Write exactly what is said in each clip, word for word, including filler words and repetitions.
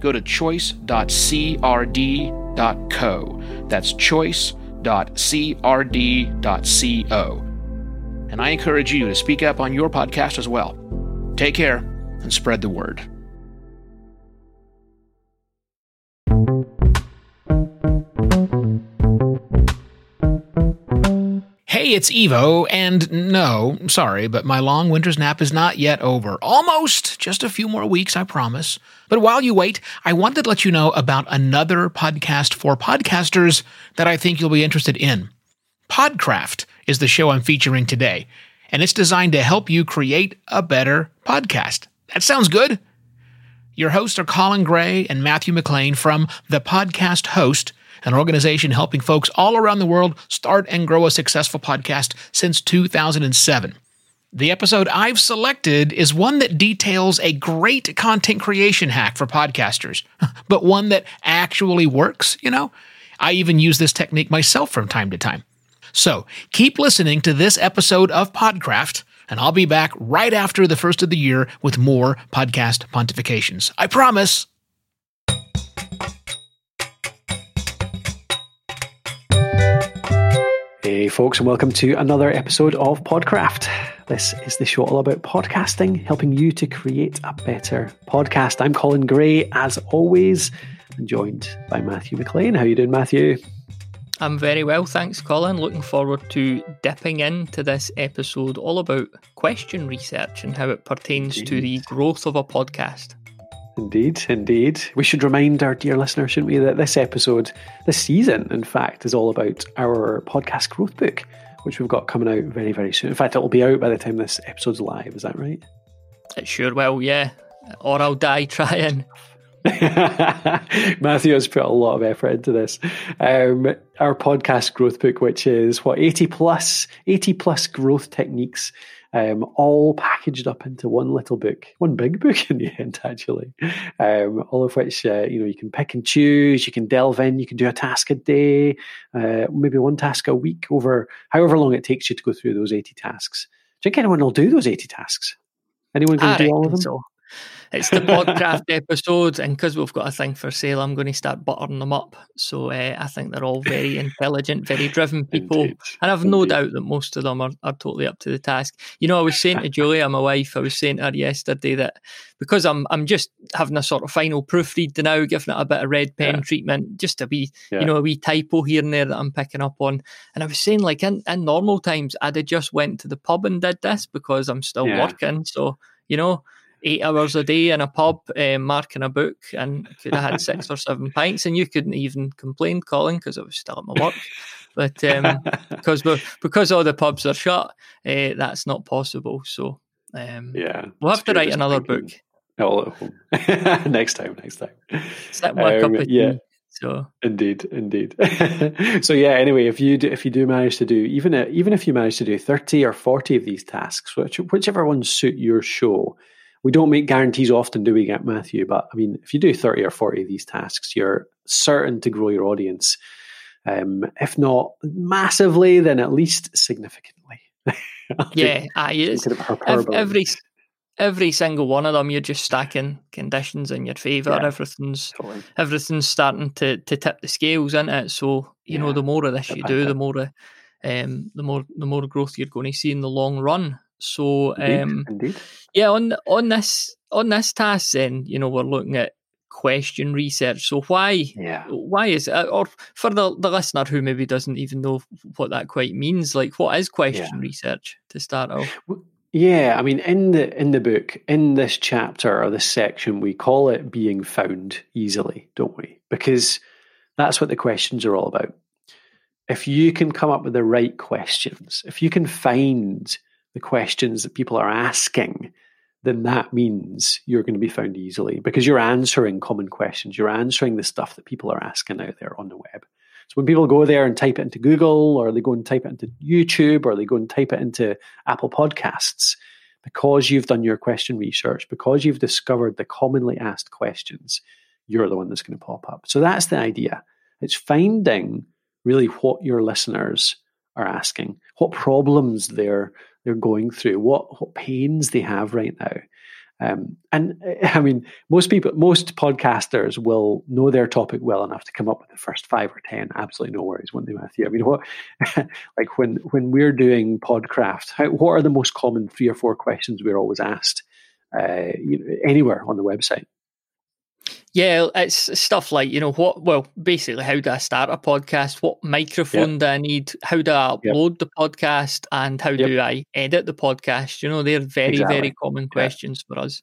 go to choice dot c r d dot co. That's choice dot c r d dot co. And I encourage you to speak up on your podcast as well. Take care and spread the word. Hey, it's Evo, and no, sorry, but my long winter's nap is not yet over. Almost! Just a few more weeks, I promise. But while you wait, I wanted to let you know about another podcast for podcasters that I think you'll be interested in. PodCraft is the show I'm featuring today, and it's designed to help you create a better podcast. That sounds good? Your hosts are Colin Gray and Matthew McLean from The Podcast Host, an organization helping folks all around the world start and grow a successful podcast since two thousand seven. The episode I've selected is one that details a great content creation hack for podcasters, but one that actually works, you know? I even use this technique myself from time to time. So keep listening to this episode of PodCraft, and I'll be back right after the first of the year with more podcast pontifications. I promise! Hey folks, and welcome to another episode of PodCraft. This is the show all about podcasting, helping you to create a better podcast. I'm Colin Gray, as always, and joined by Matthew McLean. How are you doing, Matthew? I'm very well, thanks, Colin. Looking forward to dipping into this episode all about question research and how it pertains Indeed. to the growth of a podcast. Indeed, indeed. We should remind our dear listener, shouldn't we, that this episode, this season, in fact, is all about our podcast growth book, which we've got coming out very, very soon. In fact, it'll be out by the time this episode's live. Is that right? It sure will, yeah. Or I'll die trying. Matthew has put a lot of effort into this. Um, our podcast growth book, which is, what, eighty plus, eighty plus growth techniques, Um, all packaged up into one little book, one big book in the end, actually. Um, all of which, uh, you know, you can pick and choose, you can delve in, you can do a task a day, uh, maybe one task a week over however long it takes you to go through those eighty tasks. Do you think anyone will do those eighty tasks? Anyone going to do all of them? So. It's the podcast episode, and because we've got a thing for sale, I'm going to start buttering them up. So uh, I think they're all very intelligent, very driven people. Indeed. And I've no Indeed. doubt that most of them are, are totally up to the task. You know, I was saying to Julia, my wife, I was saying to her yesterday that because I'm I'm just having a sort of final proofread now, giving it a bit of red pen yeah. treatment, just a wee, yeah. you know, a wee typo here and there that I'm picking up on. And I was saying, like, in, in normal times, I'd have just went to the pub and did this because I'm still yeah. working. So, you know, eight hours a day in a pub, uh, marking a book, and could have had six or seven pints, and you couldn't even complain, Colin, because I was still at my work. But um, because we're, because all the pubs are shut, uh, that's not possible. So um, yeah, we'll have to write another book. All at home. next time, next time. It's that one um, cup of yeah. tea. So indeed, indeed. So yeah. Anyway, if you do, if you do manage to do even a, even if you manage to do thirty or forty of these tasks, which, whichever ones suit your show. We don't make guarantees often, do we, get Matthew? But I mean, if you do thirty or forty of these tasks, you're certain to grow your audience. Um, if not massively, then at least significantly. yeah, I is. Every every single one of them, you're just stacking conditions in your favour. Yeah, everything's totally. everything's starting to to tip the scales, isn't it? So you yeah, know, the more of this you do, the more of, um, the more the more growth you're going to see in the long run. So, um, indeed, indeed. yeah, on on this on this task, then, you know, we're looking at question research. So why yeah. why is it, or for the, the listener who maybe doesn't even know what that quite means, like, what is question yeah. research to start off? Yeah, I mean, in the in the book, in this chapter or this section, we call it being found easily, don't we? Because that's what the questions are all about. If you can come up with the right questions, if you can find the questions that people are asking, then that means you're going to be found easily because you're answering common questions. You're answering the stuff that people are asking out there on the web. So when people go there and type it into Google, or they go and type it into YouTube, or they go and type it into Apple Podcasts, because you've done your question research, because you've discovered the commonly asked questions, you're the one that's going to pop up. So that's the idea. It's finding really what your listeners are asking, what problems they're they're going through, what what pains they have right now. Um, and I mean, most people, most podcasters will know their topic well enough to come up with the first five or ten. Absolutely no worries, wouldn't they, Matthew? I mean, what, like when, when we're doing PodCraft, how, what are the most common three or four questions we're always asked uh, you know, anywhere on the website? Yeah, it's stuff like, you know, what, well, basically, how do I start a podcast? What microphone yep. do I need? How do I upload yep. the podcast? And how yep. do I edit the podcast? You know, they're very, exactly. very common questions yeah. for us.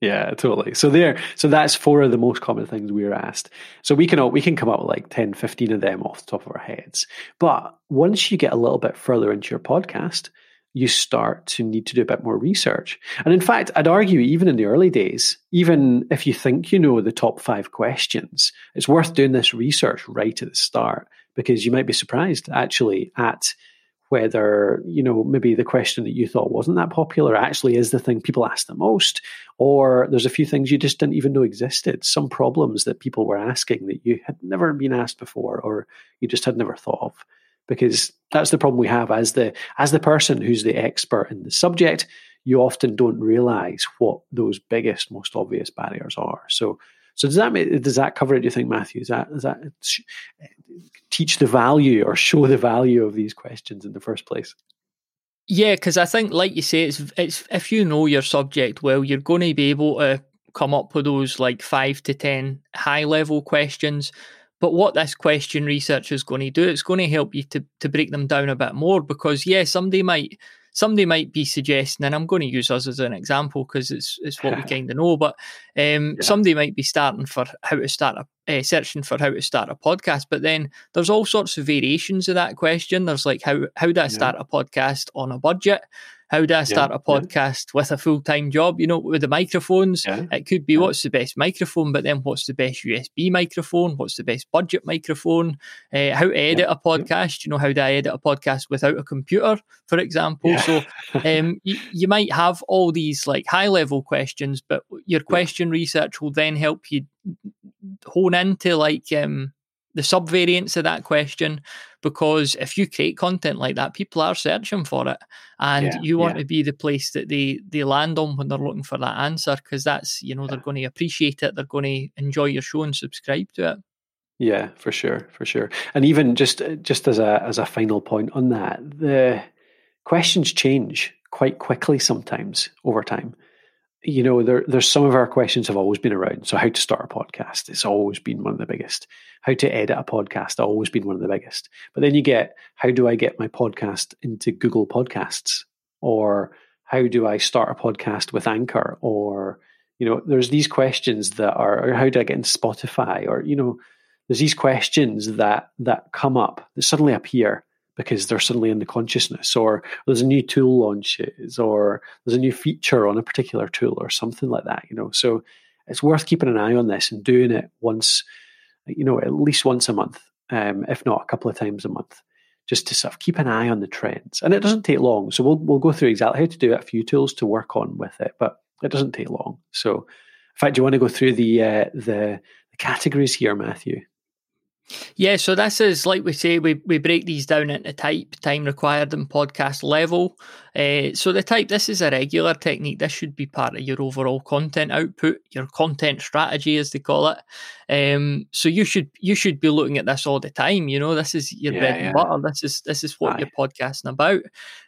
Yeah, totally. So there, so that's four of the most common things we're asked. So we can we can come up with like ten, fifteen of them off the top of our heads. But once you get a little bit further into your podcast, you start to need to do a bit more research. And in fact, I'd argue even in the early days, even if you think you know the top five questions, it's worth doing this research right at the start, because you might be surprised actually at whether, you know, maybe the question that you thought wasn't that popular actually is the thing people ask the most, or there's a few things you just didn't even know existed, some problems that people were asking that you had never been asked before, or you just had never thought of. Because that's the problem we have as the as the person who's the expert in the subject, you often don't realize what those biggest, most obvious barriers are. So, so does that make, does that cover it? Do you think, Matthew? Does that does that teach the value or show the value of these questions in the first place? Yeah, because I think, like you say, it's it's if you know your subject well, you're going to be able to come up with those like five to ten high level questions. But what this question research is going to do, it's going to help you to, to break them down a bit more, because, yeah, somebody might somebody might be suggesting, and I'm going to use us as an example because it's it's what we kind of know, but um, yeah. somebody might be starting for how to start a, uh, searching for how to start a podcast. But then there's all sorts of variations of that question. There's like, how, how do I start yeah. a podcast on a budget? How do I start yeah, a podcast yeah. with a full-time job? You know, with the microphones, yeah, it could be yeah. what's the best microphone, but then what's the best U S B microphone? What's the best budget microphone? Uh, how to edit yeah, a podcast? Yeah. You know, how do I edit a podcast without a computer, for example? Yeah. So um, you, you might have all these like high-level questions, but your question yeah. research will then help you hone into like um, the subvariants of that question, because if you create content like that, people are searching for it, and yeah, you want yeah. to be the place that they they land on when they're looking for that answer, because that's, you know, yeah. they're going to appreciate it, they're going to enjoy your show and subscribe to it. Yeah, for sure, for sure. And even just just as a as a final point on that, the questions change quite quickly sometimes over time. You know, there, there's some of our questions have always been around. So how to start a podcast, it's always been one of the biggest. How to edit a podcast, always been one of the biggest. But then you get, how do I get my podcast into Google Podcasts? Or how do I start a podcast with Anchor? Or, you know, there's these questions that are, or how do I get into Spotify? Or, you know, there's these questions that that come up, that suddenly appear, because they're suddenly in the consciousness, or there's a new tool launches, or there's a new feature on a particular tool, or something like that, you know. So it's worth keeping an eye on this and doing it once, you know, at least once a month, um, if not a couple of times a month, just to sort of keep an eye on the trends. And it doesn't take long. So we'll we'll go through exactly how to do it, a few tools to work on with it, but it doesn't take long. So in fact, do you want to go through the uh, the, the categories here, Matthew? Yeah, so this is, like we say, we, we break these down into type, time required, and podcast level. Uh, so the type, this is a regular technique. This should be part of your overall content output, your content strategy, as they call it. Um, so you should you should be looking at this all the time. You know, this is your yeah, bread yeah. and butter. This is this is what Aye. You're podcasting about.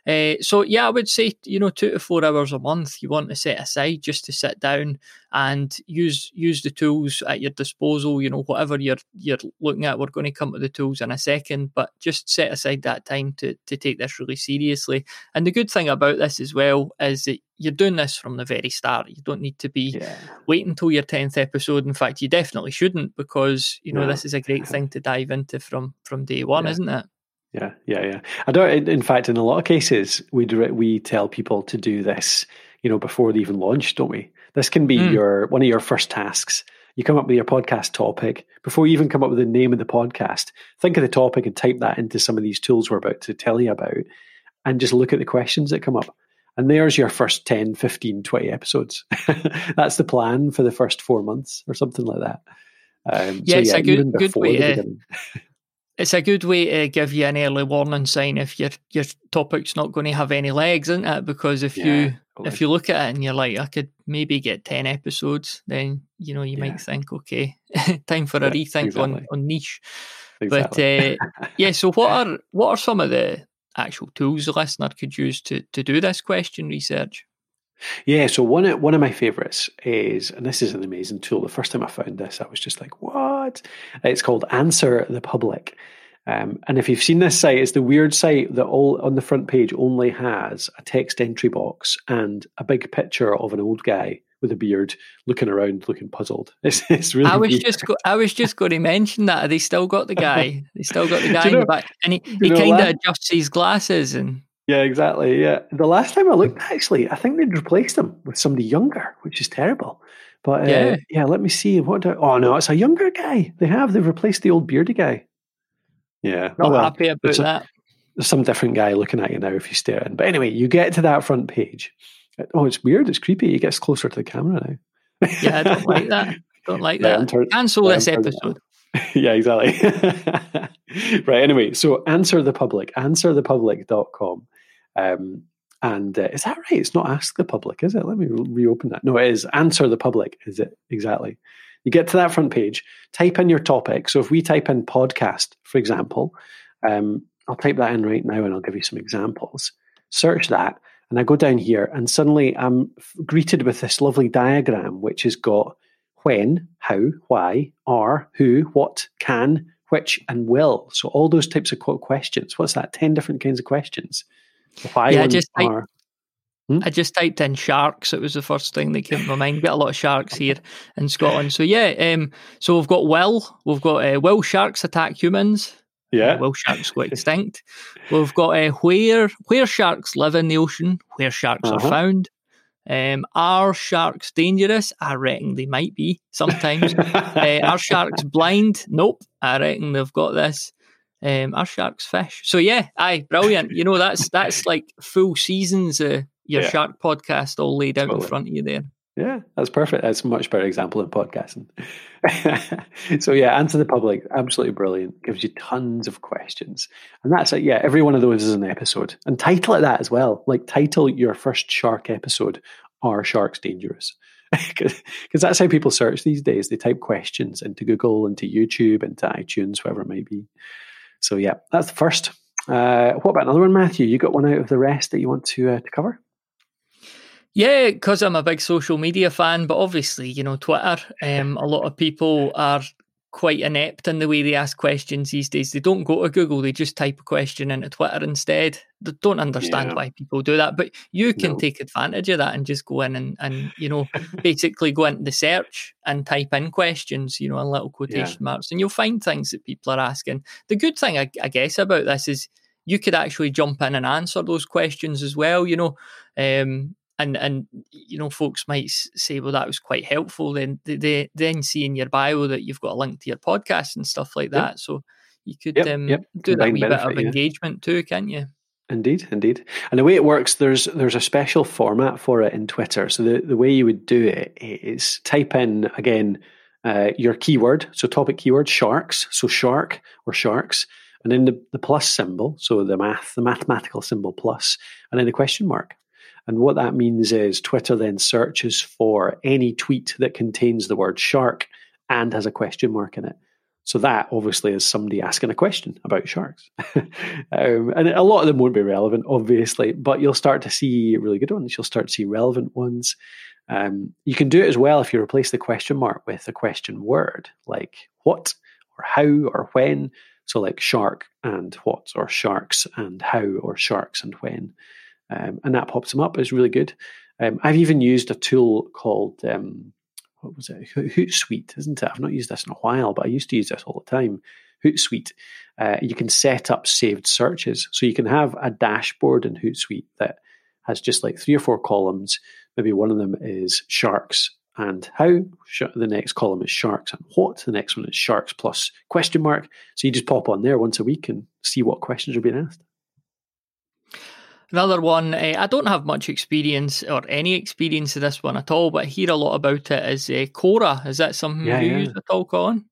Uh, so yeah, I would say, you know, two to four hours a month you want to set aside just to sit down and use use the tools at your disposal. You know, whatever you're you're looking at, we're going to come to the tools in a second, but just set aside that time to to take this really seriously. And the good thing about this as well is that you're doing this from the very start. You don't need to be yeah. waiting until your tenth episode. In fact, you definitely shouldn't, because, you know, no. this is a great thing to dive into from from day one, yeah. isn't it? Yeah, yeah, yeah. I don't. In fact, in a lot of cases, we we tell people to do this, you know, before they even launch, don't we? This can be mm. your one of your first tasks. You come up with your podcast topic. Before you even come up with the name of the podcast, think of the topic and type that into some of these tools we're about to tell you about and just look at the questions that come up. And there's your first ten, fifteen, twenty episodes. That's the plan for the first four months or something like that. Um, yeah, so yeah, it's a good, good way. Uh, it's a good way to give you an early warning sign if your your topic's not going to have any legs, isn't it? Because if yeah, you totally. if you look at it and you're like, I could maybe get ten episodes, then you know you yeah. might think, okay, time for yeah, a rethink exactly. on, on niche. Exactly. But uh, yeah, so what are what are some of the actual tools the listener could use to to do this question research? Yeah, so one of, one of my favorites is, and this is an amazing tool. The first time I found this, I was just like, what? It's called Answer the Public. Um, and if you've seen this site, it's the weird site that all on the front page only has a text entry box and a big picture of an old guy with a beard looking around, looking puzzled. It's, it's really I was weird. just go, I was just going to mention that. They still got the guy. They still got the guy you know, in the back. And he, he kind of adjusts his glasses. And yeah, exactly. Yeah. The last time I looked, actually, I think they'd replaced him with somebody younger, which is terrible. But uh, yeah. yeah, let me see. What? Do I, oh, no, it's a younger guy. They have. They've replaced the old beardy guy. Yeah. Not oh, well, happy about there's that. A, there's some different guy looking at you now if you stare in. But anyway, you get to that front page. Oh, it's weird. It's creepy. He gets closer to the camera now. Yeah, I don't like that. Don't like that. Answer, Cancel this episode. Yeah, exactly. Right. Anyway, so Answer the Public, answer the public dot com. Um, and uh, is that right? It's not Ask the Public, is it? Let me re- reopen that. No, it is Answer the Public, is it? Exactly. You get to that front page, type in your topic. So if we type in podcast, for example, um, I'll type that in right now and I'll give you some examples. Search that. And I go down here and suddenly I'm f- greeted with this lovely diagram, which has got when, how, why, are, who, what, can, which, and will. So all those types of quote questions. What's that? ten different kinds of questions. Why, yeah, I just typed, are. Hmm? I just typed in sharks. It was the first thing that came to my mind. Got a lot of sharks here in Scotland. So yeah, um, so we've got will. We've got uh, will sharks attack humans? Yeah. Uh, well, sharks go extinct. We've got uh, where where sharks live in the ocean, where sharks uh-huh. are found. Um, are sharks dangerous? I reckon they might be sometimes. uh, are sharks blind? Nope. I reckon they've got this. Um, are sharks fish? So yeah, aye, brilliant. You know, that's that's like full seasons of your yeah. shark podcast all laid out totally. in front of you there. Yeah, that's perfect. That's a much better example than podcasting. So yeah, Answer the Public, absolutely brilliant. Gives you tons of questions. And that's it. Yeah, every one of those is an episode. And title it that as well. Like title your first shark episode, Are Sharks Dangerous? Because that's how people search these days. They type questions into Google, into YouTube, into iTunes, whatever it might be. So yeah, that's the first. Uh, what about another one, Matthew? You got one out of the rest that you want to uh, to cover? Yeah, because I'm a big social media fan, but obviously, you know, Twitter, um, a lot of people are quite inept in the way they ask questions these days. They don't go to Google, they just type a question into Twitter instead. They don't understand yeah. why people do that, but you can no. take advantage of that and just go in and, and you know, basically go into the search and type in questions, you know, and little quotation yeah. marks, and you'll find things that people are asking. The good thing, I, I guess, about this is you could actually jump in and answer those questions as well, you know. Um, And, and you know, folks might say, well, that was quite helpful. Then they then see in your bio that you've got a link to your podcast and stuff like that. Yep. So you could yep, um, yep. do Combined that wee benefit, bit of yeah. engagement too, can't you? Indeed, indeed. And the way it works, there's there's a special format for it in Twitter. So the, the way you would do it is type in, again, uh, your keyword. So topic keyword, sharks. So shark or sharks. And then the, the plus symbol. So the math, the mathematical symbol plus. And then the question mark. And what that means is Twitter then searches for any tweet that contains the word shark and has a question mark in it. So that obviously is somebody asking a question about sharks. um, and a lot of them won't be relevant, obviously, but you'll start to see really good ones. You'll start to see relevant ones. Um, you can do it as well if you replace the question mark with a question word, like what or how or when. So like shark and what, or sharks and how, or sharks and when. Um, and that pops them up. It's really good. Um, I've even used a tool called, um, what was it? Hootsuite, isn't it? I've not used this in a while, but I used to use this all the time. Hootsuite. Uh, you can set up saved searches. So you can have a dashboard in Hootsuite that has just like three or four columns Maybe one of them is sharks and how. The next column is sharks and what. The next one is sharks plus question mark. So you just pop on there once a week and see what questions are being asked. Another one, uh, I don't have much experience or any experience in this one at all, but I hear a lot about it, is uh, Quora. Is that something yeah, you yeah. use at all, Colin?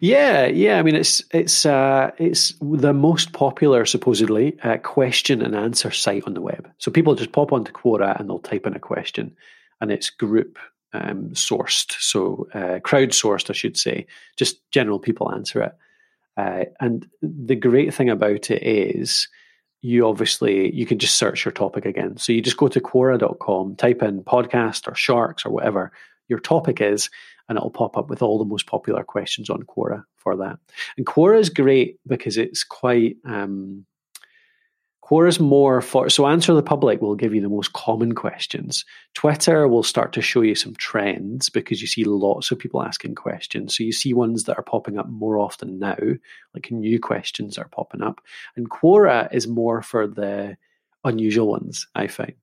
Yeah, yeah. I mean, it's it's uh, it's the most popular, supposedly, uh, question and answer site on the web. So people just pop onto Quora and they'll type in a question, and it's group um, sourced, so uh, crowdsourced, I should say. Just general people answer it. Uh, and the great thing about it is, you obviously, you can just search your topic again. So you just go to quora dot com, type in podcast or sharks or whatever your topic is, and it'll pop up with all the most popular questions on Quora for that. And Quora is great because it's quite, um, Quora is more for, so Answer the Public will give you the most common questions. Twitter will start to show you some trends because you see lots of people asking questions. So you see ones that are popping up more often now, like new questions are popping up. And Quora is more for the unusual ones, I find.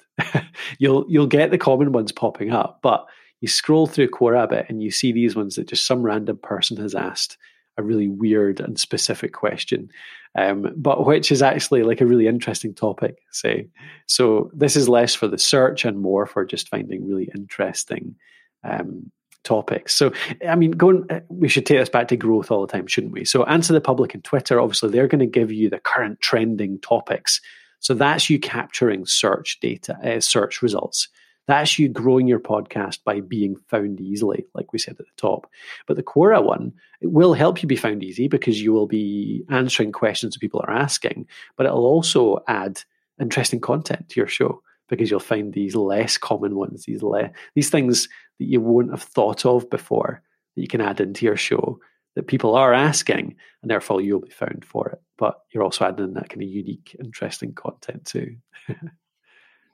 you'll you'll get the common ones popping up, but you scroll through Quora a bit and you see these ones that just some random person has asked a really weird and specific question, um, but which is actually like a really interesting topic, say. So this is less for the search and more for just finding really interesting um, topics. So, I mean, going, we should take this back to growth all the time, shouldn't we? So Answer the Public and Twitter, obviously, they're going to give you the current trending topics. So that's you capturing search data, uh, search results. That's you growing your podcast by being found easily, like we said at the top. But the Quora one, it will help you be found easy because you will be answering questions people are asking, but it'll also add interesting content to your show because you'll find these less common ones, these le- these things that you wouldn't have thought of before that you can add into your show that people are asking, and therefore you'll be found for it. But you're also adding that kind of unique, interesting content too.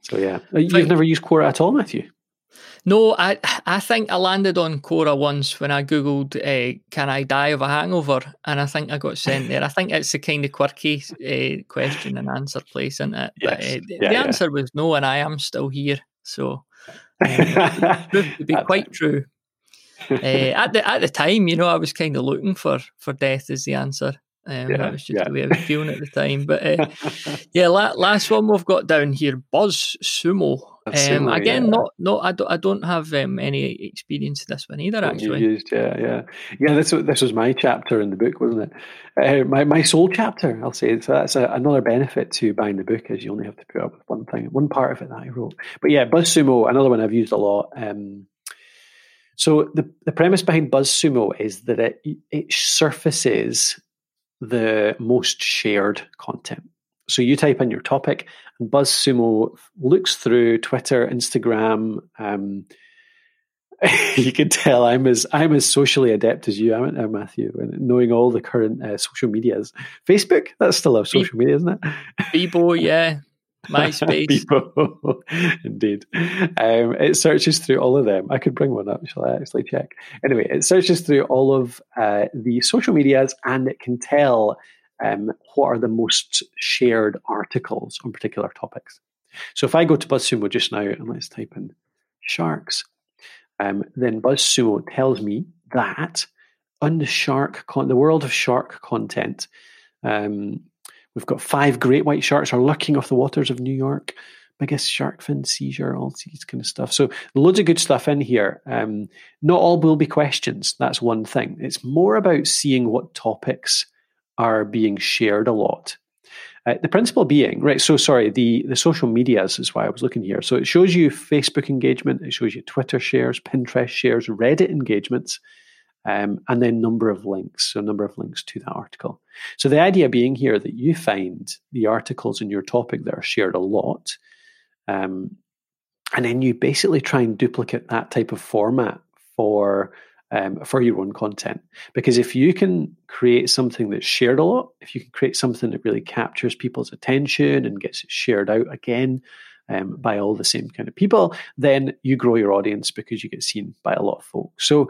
So yeah, you've never used Quora at all, Matthew? No, I I think I landed on Quora once when I Googled, uh, can I die of a hangover? And I think I got sent there. I think it's the kind of quirky uh, question and answer place, isn't it? Yes. But, uh, yeah, the yeah. answer was no, and I am still here. So um, it proved to be quite true. Uh, at the at the time, you know, I was kind of looking for, for death as the answer. Um, yeah, that was just yeah. the way I was feeling at the time. But uh, yeah, la- last one we've got down here, BuzzSumo. Um, again, yeah. not not I don't I don't have um, any experience in this one either. What actually, used, yeah, yeah, yeah. This this was my chapter in the book, wasn't it? Uh, my my sole chapter, I'll say. So that's a, another benefit to buying the book is you only have to put up with one thing, one part of it that I wrote. But yeah, BuzzSumo, another one I've used a lot. Um, so the the premise behind BuzzSumo is that it it surfaces the most shared content. So you type in your topic and BuzzSumo looks through Twitter, Instagram. Um, you can tell I'm as I'm as socially adept as you, aren't I, Matthew? Knowing all the current uh, social medias. Facebook, that's still a social media, isn't it? Bebo, yeah. MySpace. Indeed. Um, it searches through all of them. I could bring one up, shall I actually check? Anyway, it searches through all of uh, the social medias and it can tell um, what are the most shared articles on particular topics. So if I go to BuzzSumo just now and let's type in sharks, um, then BuzzSumo tells me that on the shark con- the world of shark content, um, we've got five great white sharks are lurking off the waters of New York. Biggest shark fin seizure, all these kind of stuff. So loads of good stuff in here. Um, not all will be questions. That's one thing. It's more about seeing what topics are being shared a lot. Uh, the principle being, right, so sorry, the, the social medias is why I was looking here. So it shows you Facebook engagement. It shows you Twitter shares, Pinterest shares, Reddit engagements. Um, and then number of links, so number of links to that article. So the idea being here that you find the articles in your topic that are shared a lot, um, and then you basically try and duplicate that type of format for um, for your own content. Because if you can create something that's shared a lot, if you can create something that really captures people's attention and gets it shared out again, Um, by all the same kind of people, then you grow your audience because you get seen by a lot of folks. So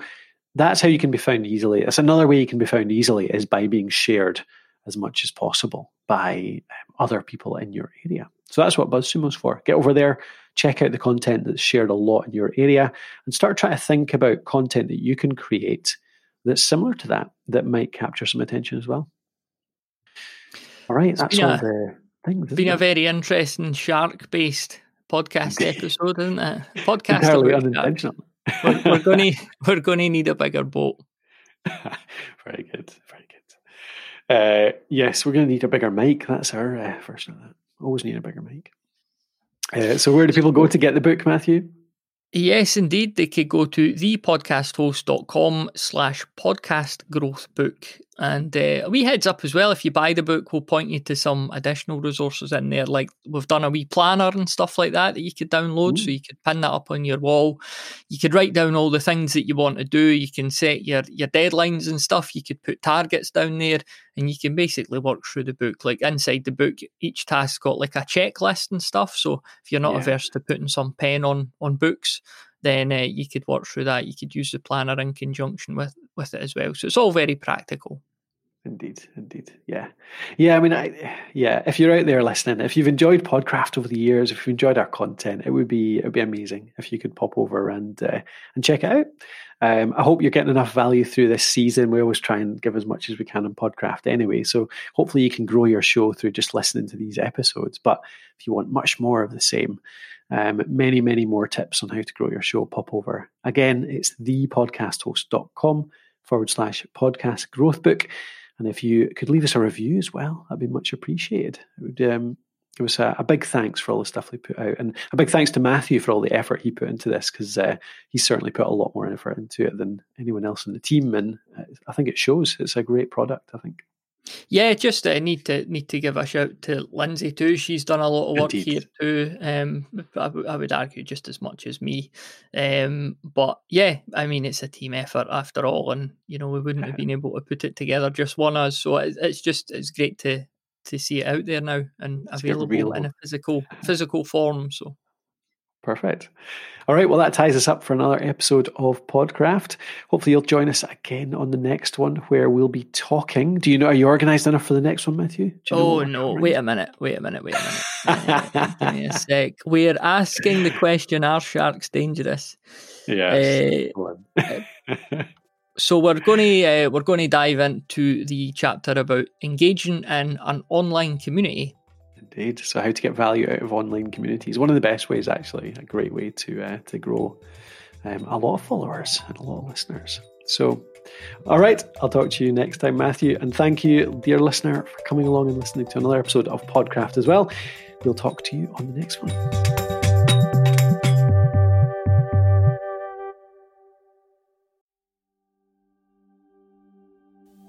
that's how you can be found easily. That's another way you can be found easily is by being shared as much as possible by um, other people in your area. So that's what BuzzSumo's for. Get over there, check out the content that's shared a lot in your area, and start trying to think about content that you can create that's similar to that, that might capture some attention as well. All right, that's all the things. It's been it? a very interesting shark-based podcast episode, isn't it? Podcast entirely unintentional. We're, we're going to we're going to need a bigger boat. Very good, very good. Uh, yes, we're going to need a bigger mic. That's our uh, first of that. Always need a bigger mic. Uh, so where do people go to get the book, Matthew? Yes, indeed. They could go to thepodcasthost.com slash podcast growth book. And uh, a wee heads up as well, if you buy the book, we'll point you to some additional resources in there. Like we've done a wee planner and stuff like that that you could download. Mm. So you could pin that up on your wall. You could write down all the things that you want to do. You can set your, your deadlines and stuff. You could put targets down there and you can basically work through the book. Like inside the book, each task's got like a checklist and stuff. So if you're not yeah. averse to putting some pen on, on books, then uh, you could work through that. You could use the planner in conjunction with, with it as well. So it's all very practical. Indeed, indeed. Yeah. Yeah, I mean, I, yeah, if you're out there listening, if you've enjoyed PodCraft over the years, if you've enjoyed our content, it would be it would be amazing if you could pop over and uh, and check it out. Um, I hope you're getting enough value through this season. We always try and give as much as we can on PodCraft anyway. So hopefully you can grow your show through just listening to these episodes. But if you want much more of the same, Um, many, many more tips on how to grow your show, pop over. Again, it's thepodcasthost.com forward slash podcast growth book. And if you could leave us a review as well, that'd be much appreciated. It would um, give us a, a big thanks for all the stuff we put out. And a big thanks to Matthew for all the effort he put into this, because uh, he's certainly put a lot more effort into it than anyone else on the team. And I think it shows. It's a great product, I think. Yeah, just I uh, need to need to give a shout to Lindsay too. She's done a lot of work Indeed. here too. Um, I, w- I would argue just as much as me. Um, but yeah, I mean it's a team effort after all, and you know we wouldn't have been able to put it together just one us. So it, it's just it's great to to see it out there now and it's available in a physical physical form. So. Perfect. All right. Well, that ties us up for another episode of PodCraft. Hopefully you'll join us again on the next one where we'll be talking. Do you know, are you organised enough for the next one, Matthew? Oh, no. Wait a minute. Wait a minute. Wait a minute. Give me a sec. We're asking the question, are sharks dangerous? Yeah. Uh, So we're going to uh, we're going to dive into the chapter about engaging in an online community. Indeed. So how to get value out of online communities. One of the best ways, actually, a great way to uh, to grow um, a lot of followers and a lot of listeners. So, all right, I'll talk to you next time, Matthew. And thank you, dear listener, for coming along and listening to another episode of PodCraft as well. We'll talk to you on the next one.